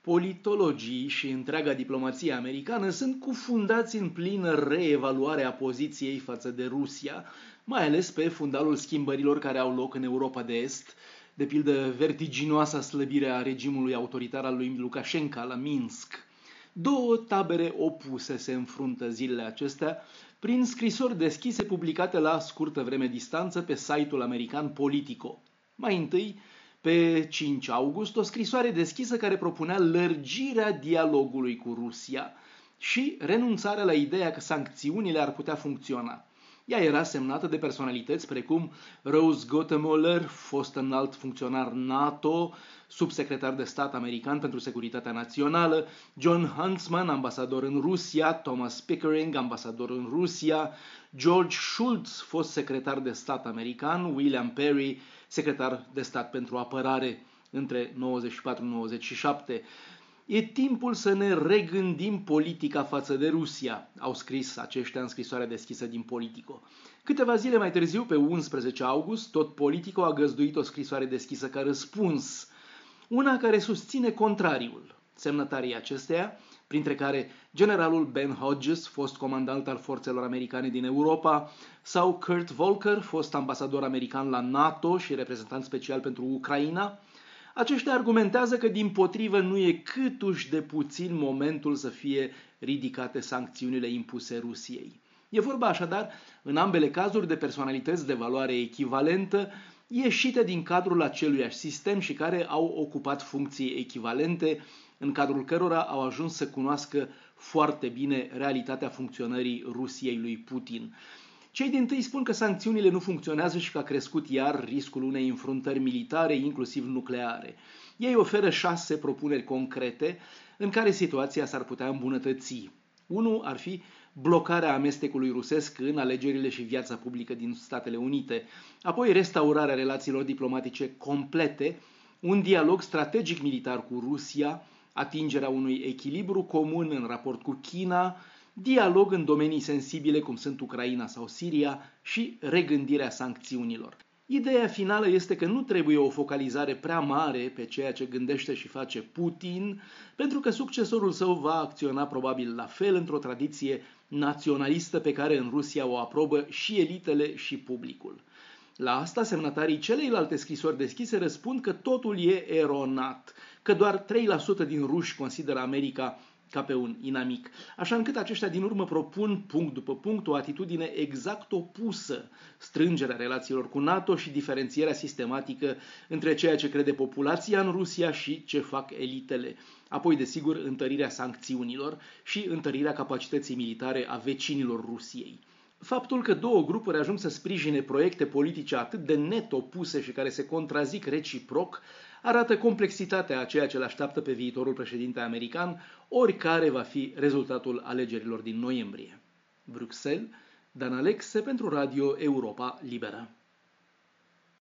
politologii și întreaga diplomație americană sunt cufundați în plină reevaluare a poziției față de Rusia, mai ales pe fundalul schimbărilor care au loc în Europa de Est, de pildă vertiginoasa slăbire a regimului autoritar al lui Lukashenka la Minsk. Două tabere opuse se înfruntă zilele acestea prin scrisori deschise publicate la scurtă vreme distanță pe site-ul american Politico. Mai întâi, pe 5 august, o scrisoare deschisă care propunea lărgirea dialogului cu Rusia și renunțarea la ideea că sancțiunile ar putea funcționa. Ea era semnată de personalități precum Rose Gottemoeller, fost înalt funcționar NATO, subsecretar de stat american pentru securitatea națională, John Huntsman, ambasador în Rusia, Thomas Pickering, ambasador în Rusia, George Schultz, fost secretar de stat american, William Perry, secretar de stat pentru apărare între 1994-1997. E timpul să ne regândim politica față de Rusia, au scris aceștia în scrisoarea deschisă din Politico. Câteva zile mai târziu, pe 11 august, tot Politico a găzduit o scrisoare deschisă ca răspuns, una care susține contrariul. Semnătarii acesteia, printre care generalul Ben Hodges, fost comandant al forțelor americane din Europa, sau Kurt Volker, fost ambasador american la NATO și reprezentant special pentru Ucraina, aceștia argumentează că, dimpotrivă, nu e câtuși de puțin momentul să fie ridicate sancțiunile impuse Rusiei. E vorba așadar, în ambele cazuri, de personalități de valoare echivalentă, ieșite din cadrul aceluiași sistem și care au ocupat funcții echivalente, în cadrul cărora au ajuns să cunoască foarte bine realitatea funcționării Rusiei lui Putin. Cei dintâi spun că sancțiunile nu funcționează și că a crescut iar riscul unei înfruntări militare, inclusiv nucleare. Ei oferă 6 propuneri concrete în care situația s-ar putea îmbunătăți. 1 ar fi blocarea amestecului rusesc în alegerile și viața publică din Statele Unite, apoi restaurarea relațiilor diplomatice complete, un dialog strategic militar cu Rusia, atingerea unui echilibru comun în raport cu China, dialog în domenii sensibile cum sunt Ucraina sau Siria și regândirea sancțiunilor. Ideea finală este că nu trebuie o focalizare prea mare pe ceea ce gândește și face Putin, pentru că succesorul său va acționa probabil la fel într-o tradiție naționalistă pe care în Rusia o aprobă și elitele și publicul. La asta, semnatarii celeilalte scrisori deschise răspund că totul e eronat, că doar 3% din ruși consideră America ca pe un inamic, așa încât aceștia din urmă propun punct după punct o atitudine exact opusă, strângerea relațiilor cu NATO și diferențierea sistematică între ceea ce crede populația în Rusia și ce fac elitele, apoi desigur întărirea sancțiunilor și întărirea capacității militare a vecinilor Rusiei. Faptul că două grupuri ajung să sprijine proiecte politice atât de net opuse și care se contrazic reciproc arată complexitatea a ceea ce le așteaptă pe viitorul președinte american, oricare va fi rezultatul alegerilor din noiembrie. Bruxelles, Dan Alexe pentru Radio Europa Liberă.